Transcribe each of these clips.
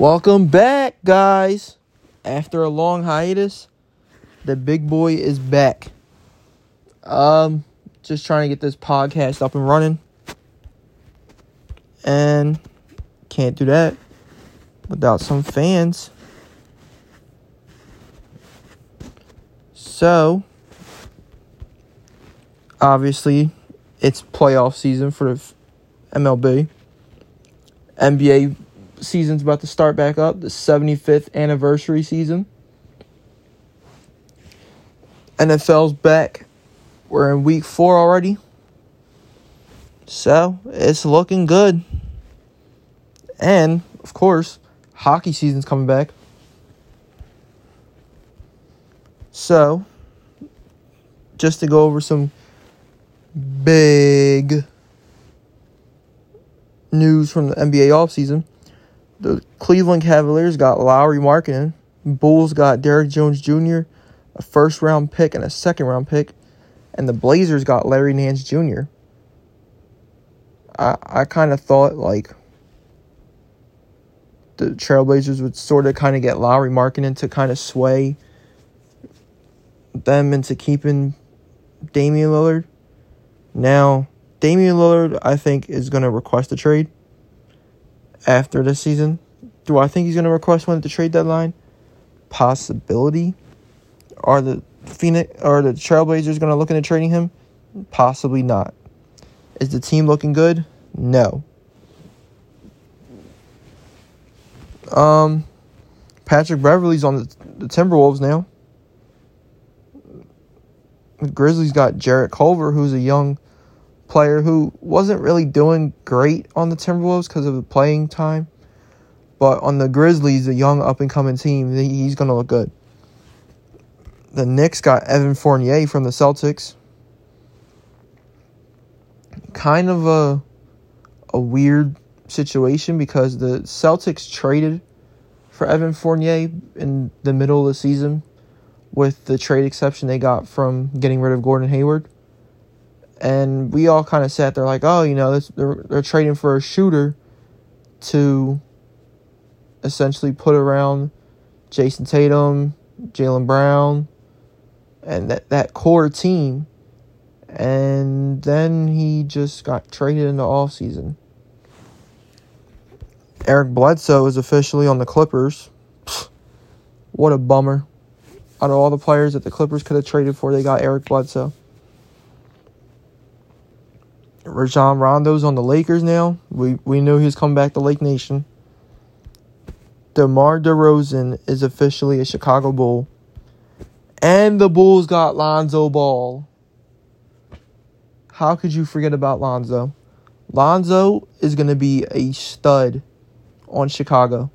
Welcome back, guys. After a long hiatus, the big boy is back. Just trying to get this podcast up and running. And can't do that without some fans. So, obviously, it's playoff season for the MLB. NBA season's about to start back up, the 75th anniversary season. NFL's back. We're in week 4 already. So, it's looking good. And, of course, hockey season's coming back. So, just to go over some big news from the NBA offseason, the Cleveland Cavaliers got Lowry Markkanen, Bulls got Derrick Jones Jr., a first-round pick and a second-round pick, and the Blazers got Larry Nance Jr. I kind of thought, like, the Trailblazers would sort of kind of get Lowry Markkanen to kind of sway them into keeping Damian Lillard. Now, Damian Lillard, I think, is going to request a trade after this season. Do I think he's going to request one at the trade deadline? Possibility. Are the Trailblazers going to look into trading him? Possibly not. Is the team looking good? No. Patrick Beverley's on the Timberwolves now. The Grizzlies got Jarrett Culver, who's a young player who wasn't really doing great on the Timberwolves because of the playing time. But on the Grizzlies, a young up-and-coming team, he's going to look good. The Knicks got Evan Fournier from the Celtics. Kind of a weird situation because the Celtics traded for Evan Fournier in the middle of the season, with the trade exception they got from getting rid of Gordon Hayward. And we all kind of sat there like, oh, you know, they're trading for a shooter to essentially put around Jason Tatum, Jaylen Brown, and that core team. And then he just got traded in the offseason. Eric Bledsoe is officially on the Clippers. What a bummer. Out of all the players that the Clippers could have traded for, they got Eric Bledsoe. Rajon Rondo's on the Lakers now. We knew he was coming back to Lake Nation. DeMar DeRozan is officially a Chicago Bull. And the Bulls got Lonzo Ball. How could you forget about Lonzo? Lonzo is going to be a stud on Chicago,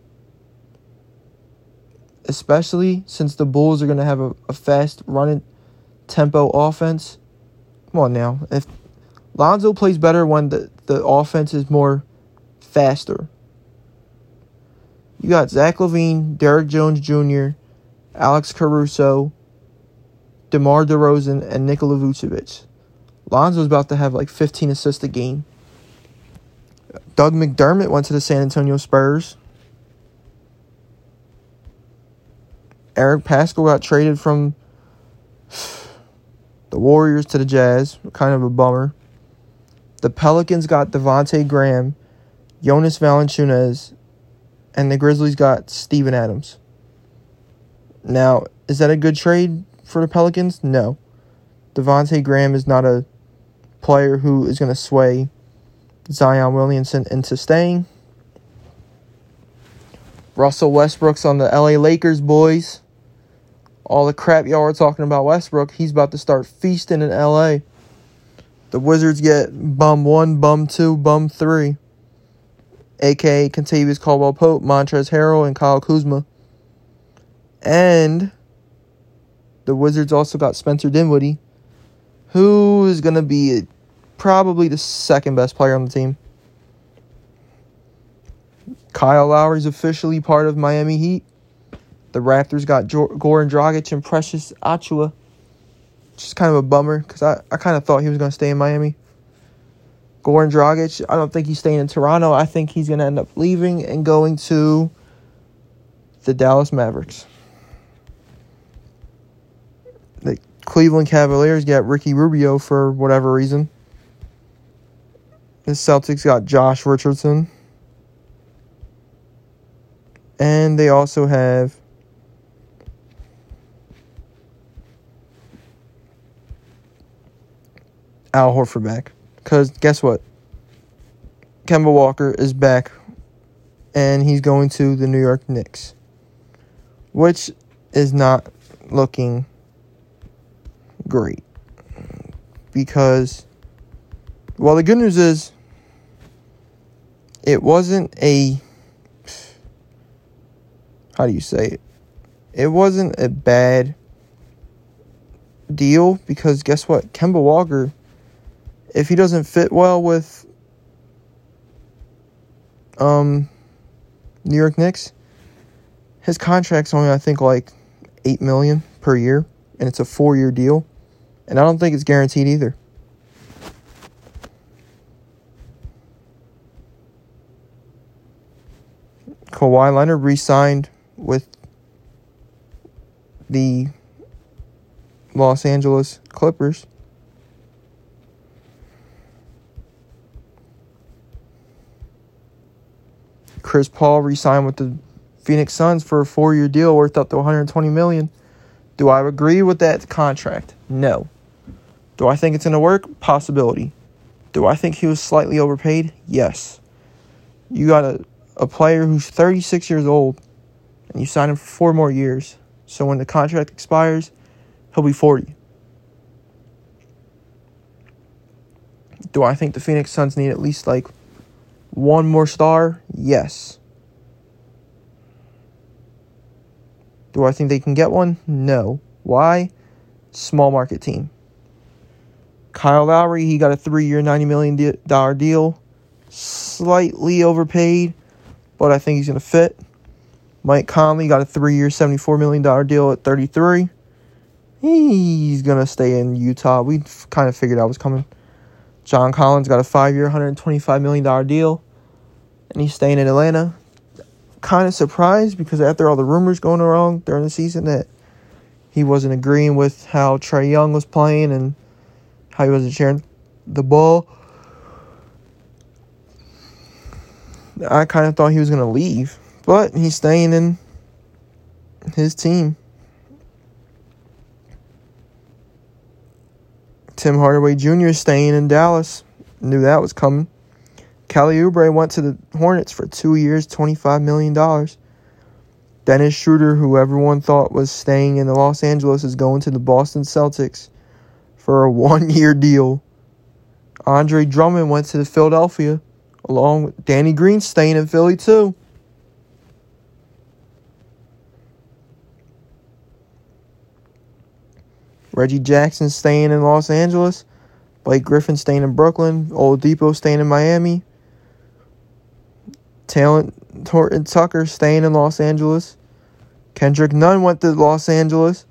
especially since the Bulls are going to have a fast running tempo offense. Come on now. If Lonzo plays better when the offense is more faster. You got Zach LaVine, Derrick Jones Jr., Alex Caruso, DeMar DeRozan, and Nikola Vucevic. Lonzo's about to have like 15 assists a game. Doug McDermott went to the San Antonio Spurs. Eric Paschall got traded from the Warriors to the Jazz. Kind of a bummer. The Pelicans got Devontae Graham, Jonas Valanciunas, and the Grizzlies got Steven Adams. Now, is that a good trade for the Pelicans? No. Devontae Graham is not a player who is going to sway Zion Williamson into staying. Russell Westbrook's on the LA Lakers, boys. All the crap y'all are talking about Westbrook, he's about to start feasting in LA. The Wizards get bum 1, bum 2, bum 3, a.k.a. Kentavious Caldwell-Pope, Montrezl Harrell, and Kyle Kuzma. And the Wizards also got Spencer Dinwiddie, who is going to be probably the second best player on the team. Kyle Lowry's officially part of Miami Heat. The Raptors got Goran Dragic and Precious Achiuwa. Just kind of a bummer because I kind of thought he was going to stay in Miami. Goran Dragic, I don't think he's staying in Toronto. I think he's going to end up leaving and going to the Dallas Mavericks. The Cleveland Cavaliers got Ricky Rubio for whatever reason. The Celtics got Josh Richardson. And they also have Al Horford back. Because guess what? Kemba Walker is back, and he's going to the New York Knicks, which is not looking great. Because, well, the good news is it wasn't a, how do you say it? It wasn't a bad deal because guess what? Kemba Walker, if he doesn't fit well with New York Knicks, his contract's only, I think, like $8 million per year, and it's a 4-year deal, and I don't think it's guaranteed either. Kawhi Leonard re-signed with the Los Angeles Clippers. Chris Paul re-signed with the Phoenix Suns for a 4-year deal worth up to $120 million. Do I agree with that contract? No. Do I think it's going to work? Possibility. Do I think he was slightly overpaid? Yes. You got a player who's 36 years old, and you sign him for 4 more years. So when the contract expires, he'll be 40. Do I think the Phoenix Suns need at least like one more star? Yes. Do I think they can get one? No. Why? Small market team. Kyle Lowry, he got a 3-year, $90 million deal. Slightly overpaid, but I think he's going to fit. Mike Conley got a 3-year, $74 million deal at 33. He's going to stay in Utah. We kind of figured that was coming. John Collins got a 5-year, $125 million deal, and he's staying in Atlanta. Kind of surprised because after all the rumors going around during the season that he wasn't agreeing with how Trae Young was playing and how he wasn't sharing the ball, I kind of thought he was going to leave, but he's staying in his team. Tim Hardaway Jr. is staying in Dallas. Knew that was coming. Kelly Oubre went to the Hornets for 2 years, $25 million. Dennis Schroeder, who everyone thought was staying in the Los Angeles, is going to the Boston Celtics for a 1-year deal. Andre Drummond went to the Philadelphia, along with Danny Green staying in Philly too. Reggie Jackson staying in Los Angeles. Blake Griffin staying in Brooklyn. Oladipo staying in Miami. Horton Tucker staying in Los Angeles. Kendrick Nunn went to Los Angeles.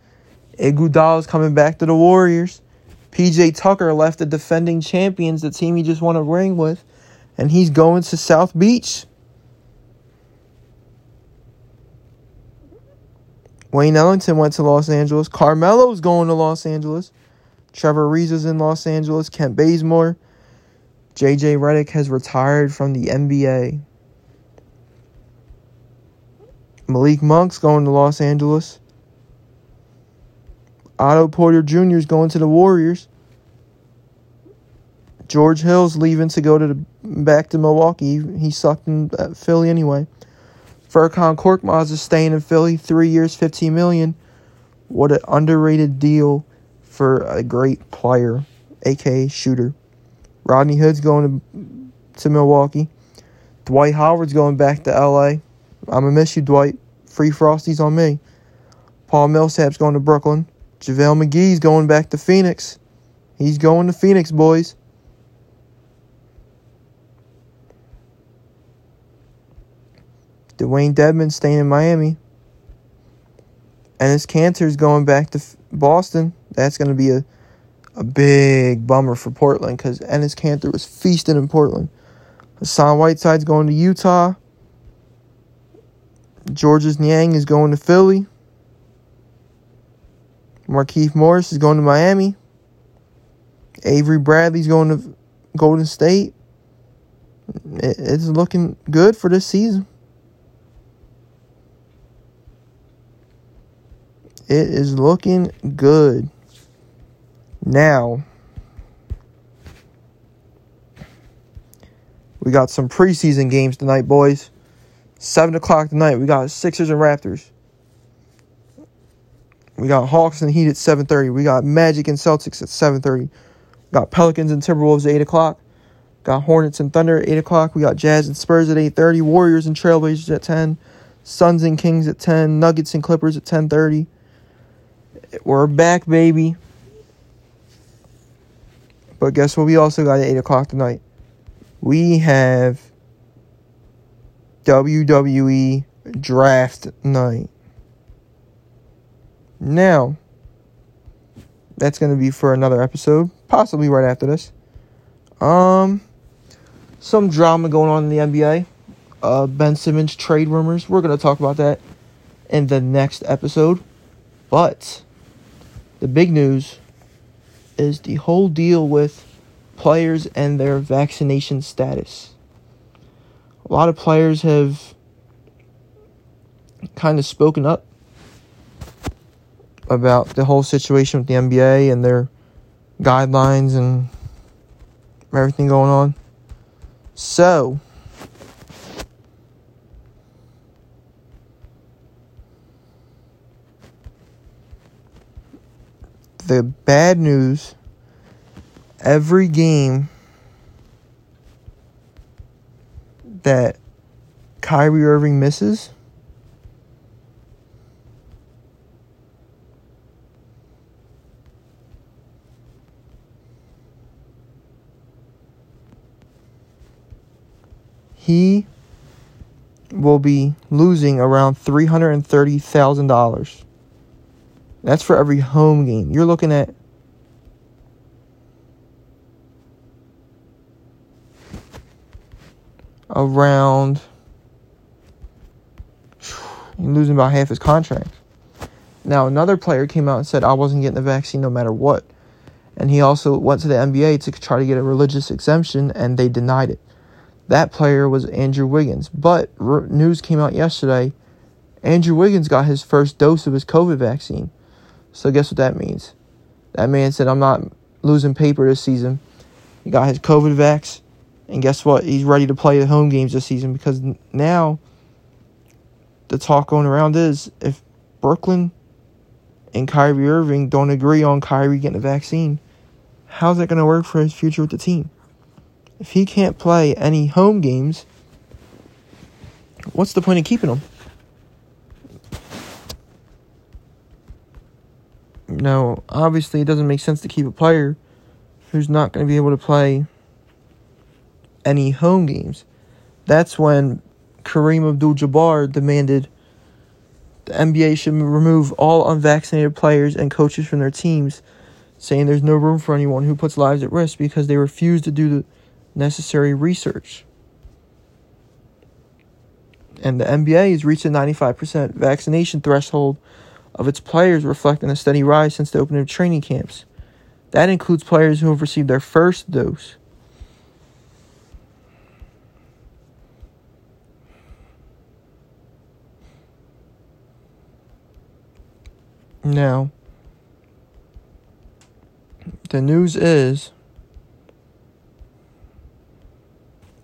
Iguodala's coming back to the Warriors. P.J. Tucker left the defending champions, the team he just won a ring with, and he's going to South Beach. Wayne Ellington went to Los Angeles. Carmelo's going to Los Angeles. Trevor Ariza's in Los Angeles. Kent Bazemore. JJ Redick has retired from the NBA. Malik Monk's going to Los Angeles. Otto Porter Jr. is going to the Warriors. George Hill's leaving to go back to Milwaukee. He sucked in Philly anyway. Furkan Korkmaz is staying in Philly, 3 years, $15 million. What an underrated deal for a great player, a.k.a. shooter. Rodney Hood's going to Milwaukee. Dwight Howard's going back to L.A. I'm going to miss you, Dwight. Free Frosties on me. Paul Millsap's going to Brooklyn. JaVale McGee's going back to Phoenix. He's going to Phoenix, boys. Dwayne Dedman staying in Miami. Ennis Cantor's going back to Boston. That's going to be a big bummer for Portland because Ennis Cantor was feasting in Portland. Hassan Whiteside's going to Utah. Georges Niang is going to Philly. Markieff Morris is going to Miami. Avery Bradley's going to Golden State. It's looking good for this season. It is looking good. Now, we got some preseason games tonight, boys. 7 o'clock tonight, we got Sixers and Raptors. We got Hawks and Heat at 7:30. We got Magic and Celtics at 7:30. We got Pelicans and Timberwolves at 8 o'clock. We got Hornets and Thunder at 8 o'clock. We got Jazz and Spurs at 8:30. Warriors and Trailblazers at 10. Suns and Kings at 10. Nuggets and Clippers at 10:30. We're back, baby. But guess what we also got at 8 o'clock tonight? We have WWE Draft Night. Now, that's going to be for another episode, possibly right after this. Some drama going on in the NBA. Ben Simmons trade rumors. We're going to talk about that in the next episode. But the big news is the whole deal with players and their vaccination status. A lot of players have kind of spoken up about the whole situation with the NBA and their guidelines and everything going on. So, the bad news, every game that Kyrie Irving misses, he will be losing around $330,000. That's for every home game. You're looking at around, you're losing about half his contract. Now, another player came out and said, I wasn't getting the vaccine no matter what. And he also went to the NBA to try to get a religious exemption, and they denied it. That player was Andrew Wiggins. But news came out yesterday. Andrew Wiggins got his first dose of his COVID vaccine. So guess what that means? That man said, I'm not losing paper this season. He got his COVID vax. And guess what? He's ready to play the home games this season. Because now the talk going around is if Brooklyn and Kyrie Irving don't agree on Kyrie getting a vaccine, how's that going to work for his future with the team? If he can't play any home games, what's the point of keeping him? No, obviously it doesn't make sense to keep a player who's not going to be able to play any home games. That's when Kareem Abdul-Jabbar demanded the NBA should remove all unvaccinated players and coaches from their teams, saying there's no room for anyone who puts lives at risk because they refuse to do the necessary research. And the NBA has reached a 95% vaccination threshold of its players, reflecting a steady rise since the opening of training camps. That includes players who have received their first dose. Now, the news is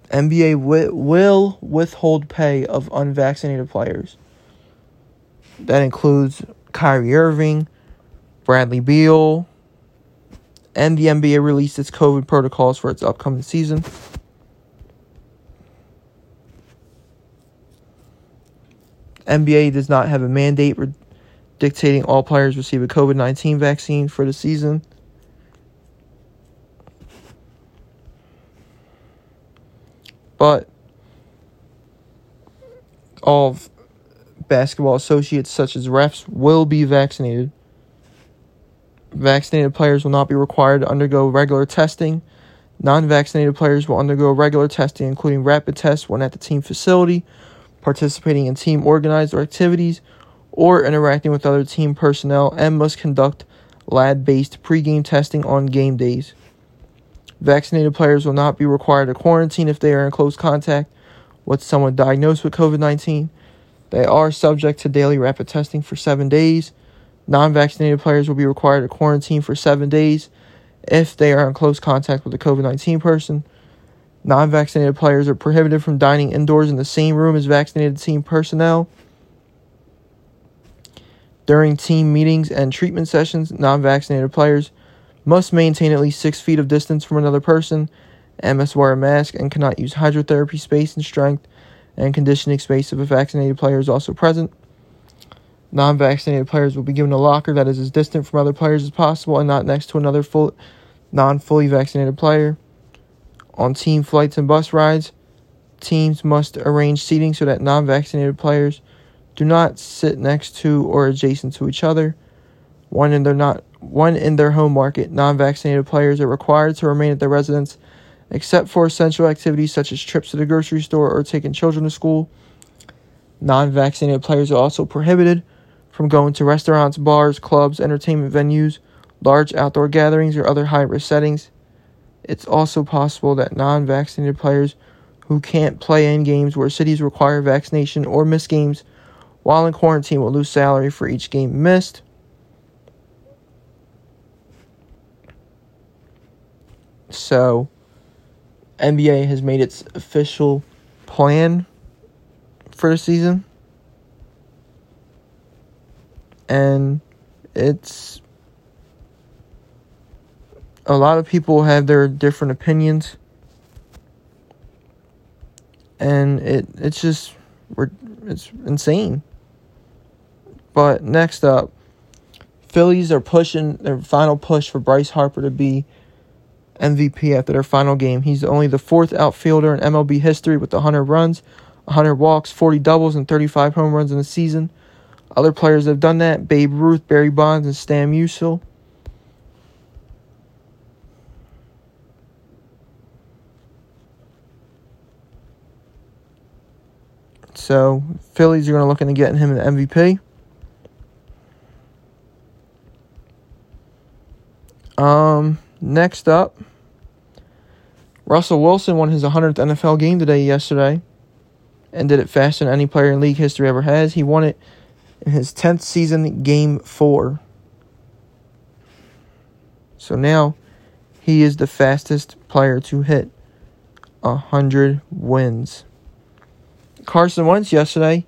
NBA will withhold pay of unvaccinated players. That includes Kyrie Irving, Bradley Beal, and the NBA released its COVID protocols for its upcoming season. NBA does not have a mandate dictating all players receive a COVID-19 vaccine for the season. But all basketball associates such as refs will be vaccinated. Vaccinated players will not be required to undergo regular testing. Non-vaccinated players will undergo regular testing, including rapid tests when at the team facility, participating in team organized or activities, or interacting with other team personnel, and must conduct lab-based pregame testing on game days. Vaccinated players will not be required to quarantine if they are in close contact with someone diagnosed with COVID-19. They are subject to daily rapid testing for 7 days. Non-vaccinated players will be required to quarantine for 7 days if they are in close contact with a COVID-19 person. Non-vaccinated players are prohibited from dining indoors in the same room as vaccinated team personnel. During team meetings and treatment sessions, non-vaccinated players must maintain at least 6 feet of distance from another person and must wear a mask and cannot use hydrotherapy space and strength and conditioning space if a vaccinated player is also present. Non-vaccinated players will be given a locker that is as distant from other players as possible and not next to another non-fully vaccinated player. On team flights and bus rides, teams must arrange seating so that non-vaccinated players do not sit next to or adjacent to each other. One in their home market, non-vaccinated players are required to remain at their residence except for essential activities such as trips to the grocery store or taking children to school. Non-vaccinated players are also prohibited from going to restaurants, bars, clubs, entertainment venues, large outdoor gatherings, or other high-risk settings. It's also possible that non-vaccinated players who can't play in games where cities require vaccination or miss games while in quarantine will lose salary for each game missed. So, NBA has made its official plan for the season, and it's a lot of people have their different opinions, and it's insane. But next up, Phillies are pushing their final push for Bryce Harper to be MVP after their final game. He's only the fourth outfielder in MLB history with 100 runs, 100 walks, 40 doubles, and 35 home runs in the season. Other players have done that: Babe Ruth, Barry Bonds, and Stan Musial. So, Phillies are going to look into getting him an MVP. Next up, Russell Wilson won his 100th NFL game yesterday and did it faster than any player in league history ever has. He won it in his 10th season, Game 4. So now he is the fastest player to hit 100 wins. Carson Wentz yesterday,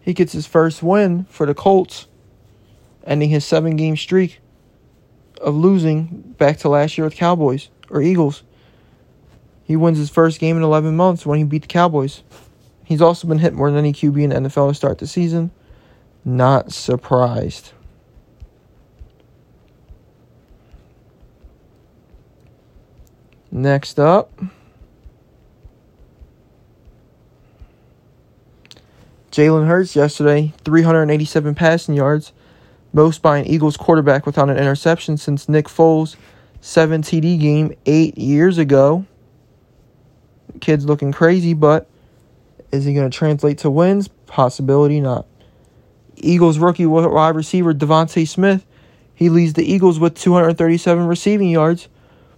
he gets his first win for the Colts, ending his 7-game streak of losing back to last year with Cowboys or Eagles. He wins his first game in 11 months when he beat the Cowboys. He's also been hit more than any QB in the NFL to start the season. Not surprised. Next up, Jalen Hurts yesterday, 387 passing yards, most by an Eagles quarterback without an interception since Nick Foles' 7 TD game 8 years ago. Kid's looking crazy, but is he going to translate to wins? Possibility not. Eagles rookie wide receiver Devontae Smith, he leads the Eagles with 237 receiving yards,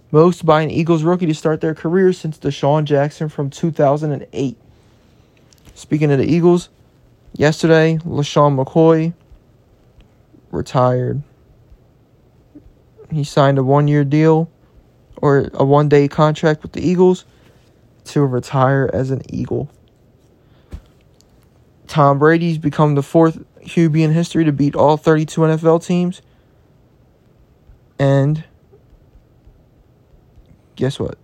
most by an Eagles rookie to start their career since Deshaun Jackson from 2008. Speaking of the Eagles, yesterday, LaShawn McCoy retired. He signed a one-year deal or a one-day contract with the Eagles to retire as an Eagle. Tom Brady's become the fourth QB in history to beat all 32 NFL teams. And guess what?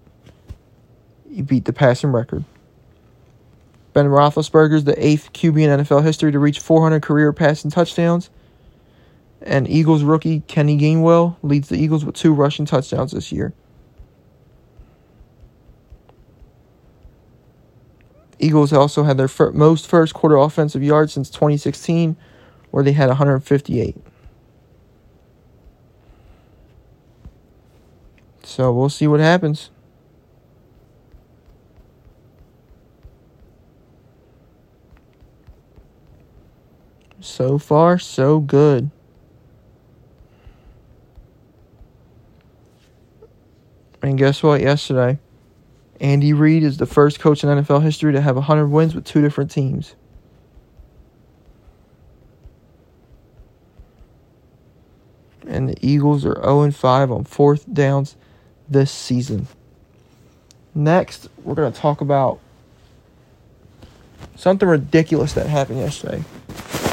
He beat the passing record. Ben Roethlisberger's the eighth QB in NFL history to reach 400 career passing touchdowns. And Eagles rookie Kenny Gainwell leads the Eagles with 2 rushing touchdowns this year. Eagles also had their most first-quarter offensive yards since 2016, where they had 158. So we'll see what happens. So far, so good. And guess what? Yesterday, Andy Reid is the first coach in NFL history to have 100 wins with two different teams. And the Eagles are 0-5 on fourth downs this season. Next, we're going to talk about something ridiculous that happened yesterday.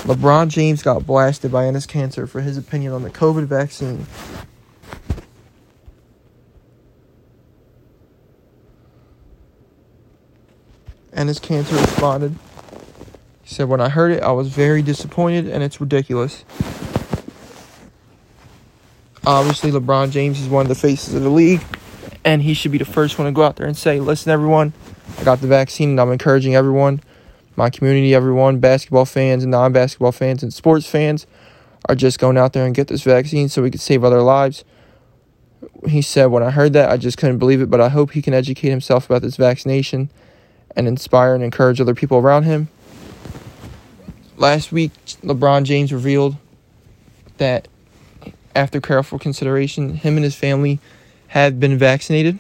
LeBron James got blasted by Enes Kanter for his opinion on the COVID vaccine. Enes Kanter responded. He said, "When I heard it, I was very disappointed, and it's ridiculous." Obviously, LeBron James is one of the faces of the league, and he should be the first one to go out there and say, "Listen, everyone, I got the vaccine, and I'm encouraging everyone, my community, everyone, basketball fans and non-basketball fans and sports fans are just going out there and get this vaccine so we can save other lives." He said, "When I heard that, I just couldn't believe it, but I hope he can educate himself about this vaccination and inspire and encourage other people around him." Last week, LeBron James revealed that after careful consideration, him and his family have been vaccinated.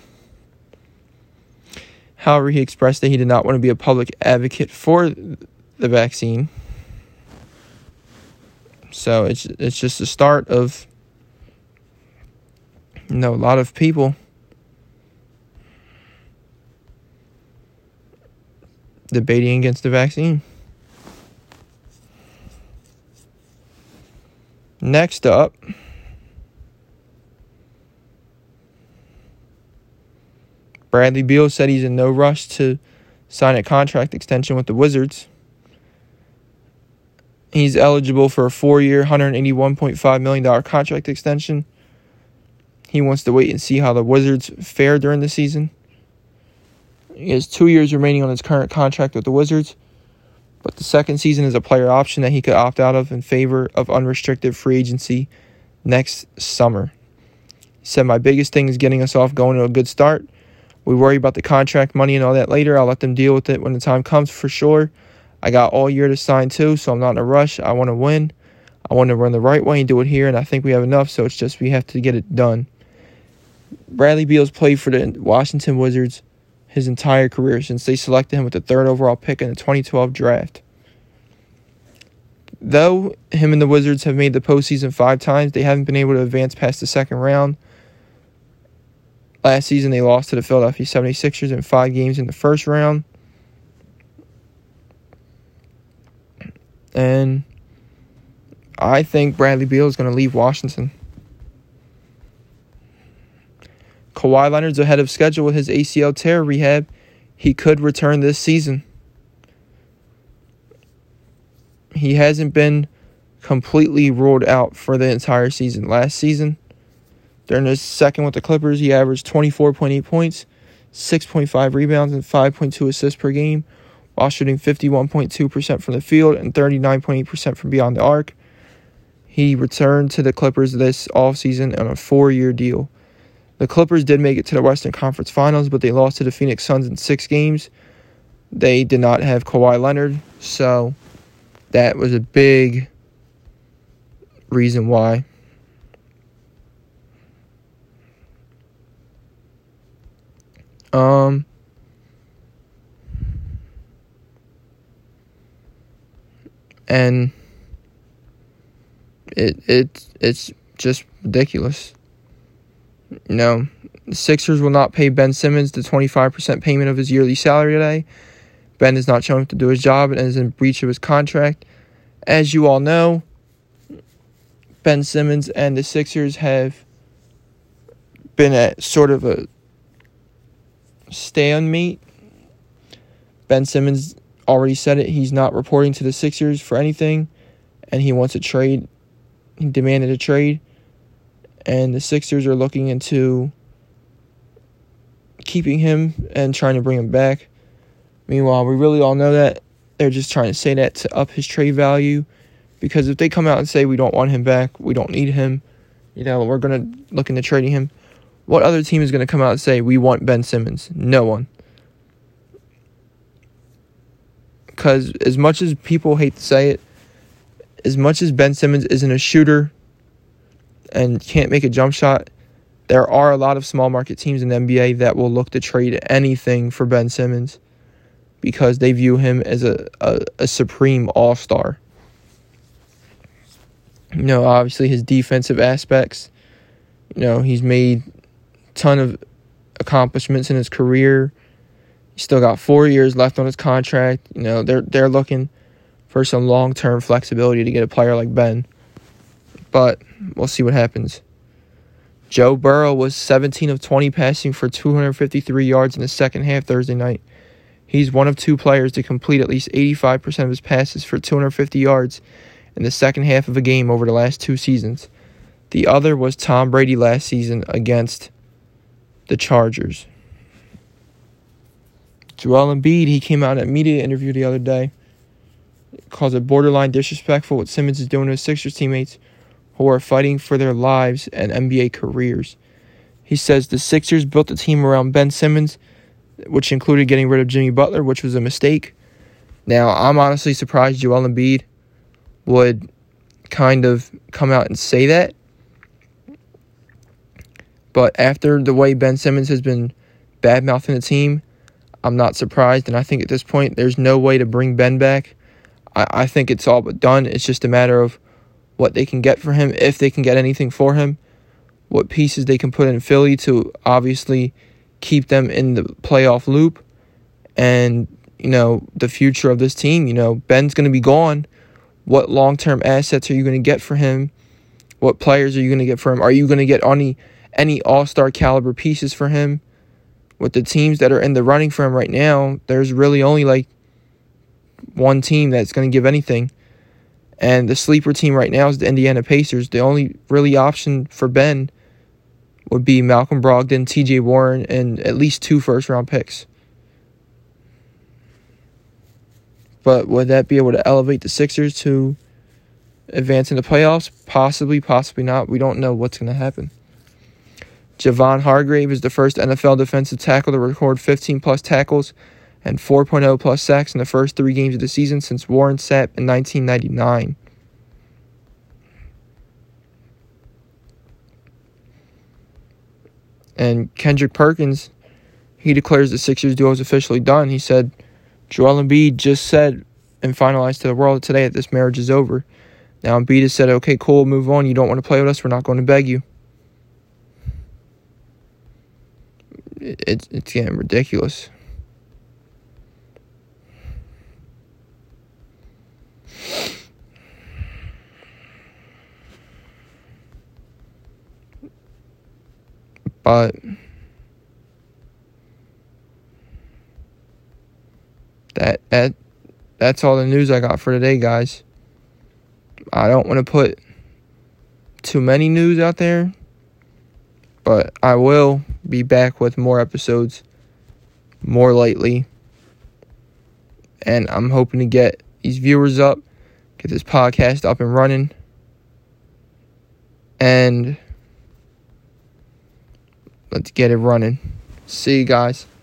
However, he expressed that he did not want to be a public advocate for the vaccine. So it's just the start of, you know, a lot of people debating against the vaccine. Next up, Bradley Beal said he's in no rush to sign a contract extension with the Wizards. He's eligible for a 4-year, $181.5 million contract extension. He wants to wait and see how the Wizards fare during the season. He has 2 years remaining on his current contract with the Wizards, but the second season is a player option that he could opt out of in favor of unrestricted free agency next summer. He said, "My biggest thing is getting us off going to a good start. We worry about the contract money and all that later. I'll let them deal with it when the time comes for sure. I got all year to sign too, so I'm not in a rush. I want to win. I want to run the right way and do it here, and I think we have enough, so it's just we have to get it done." Bradley Beal's played for the Washington Wizards his entire career since they selected him with the third overall pick in the 2012 draft. Though him and the Wizards have made the postseason 5 times, they haven't been able to advance past the second round. Last season, they lost to the Philadelphia 76ers in 5 games in the first round. And I think Bradley Beal is going to leave Washington. Kawhi Leonard's ahead of schedule with his ACL tear rehab. He could return this season. He hasn't been completely ruled out for the entire season. Last season, during his second with the Clippers, he averaged 24.8 points, 6.5 rebounds, and 5.2 assists per game, while shooting 51.2% from the field and 39.8% from beyond the arc. He returned to the Clippers this offseason on a 4-year deal. The Clippers did make it to the Western Conference Finals, but they lost to the Phoenix Suns in 6 games. They did not have Kawhi Leonard, so that was a big reason why. And it's just ridiculous. You know, the Sixers will not pay Ben Simmons the 25% payment of his yearly salary today. Ben is not showing up to do his job and is in breach of his contract. As you all know, Ben Simmons and the Sixers have been at sort of a stalemate. Ben Simmons already said it. He's not reporting to the Sixers for anything, and he wants a trade. He demanded a trade, and the Sixers are looking into keeping him and trying to bring him back. Meanwhile, we really all know that they're just trying to say that to up his trade value, because if they come out and say we don't want him back, we don't need him, you know, we're going to look into trading him, what other team is going to come out and say, we want Ben Simmons? No one. Because as much as people hate to say it, as much as Ben Simmons isn't a shooter and can't make a jump shot, there are a lot of small market teams in the NBA that will look to trade anything for Ben Simmons because they view him as a supreme all-star. You know, obviously his defensive aspects, you know, he's made a ton of accomplishments in his career. He's still got 4 years left on his contract. You know, they're looking for some long-term flexibility to get a player like Ben. But we'll see what happens. Joe Burrow was 17 of 20 passing for 253 yards in the second half Thursday night. He's one of two players to complete at least 85% of his passes for 250 yards in the second half of a game over the last two seasons. The other was Tom Brady last season against the Chargers. Joel Embiid, he came out at a media interview the other day, calls it borderline disrespectful what Simmons is doing to his Sixers teammates who are fighting for their lives and NBA careers. He says the Sixers built a team around Ben Simmons, which included getting rid of Jimmy Butler, which was a mistake. Now, I'm honestly surprised Joel Embiid would kind of come out and say that. But after the way Ben Simmons has been bad-mouthing the team, I'm not surprised. And I think at this point, there's no way to bring Ben back. I think it's all but done. It's just a matter of what they can get for him, if they can get anything for him, what pieces they can put in Philly to obviously keep them in the playoff loop, and, you know, the future of this team. You know, Ben's going to be gone. What long-term assets are you going to get for him? What players are you going to get for him? Are you going to get any all-star caliber pieces for him? With the teams that are in the running for him right now, there's really only like one team that's going to give anything. And the sleeper team right now is the Indiana Pacers. The only really option for Ben would be Malcolm Brogdon, TJ Warren, and at least two first-round picks. But would that be able to elevate the Sixers to advance in the playoffs? Possibly, possibly not. We don't know what's going to happen. Javon Hargrave is the first NFL defensive tackle to record 15-plus tackles and 4.0-plus sacks in the first three games of the season since Warren Sapp in 1999. And Kendrick Perkins, he declares the Sixers duo is officially done. He said, Joel Embiid just said and finalized to the world today that this marriage is over. Now Embiid has said, okay, cool, move on. You don't want to play with us. We're not going to beg you. It's getting ridiculous. But that's all the news I got for today, guys. I don't want to put too many news out there, but I will be back with more episodes more lately. And I'm hoping to get these viewers up, get this podcast up and running. And let's get it running. See you guys.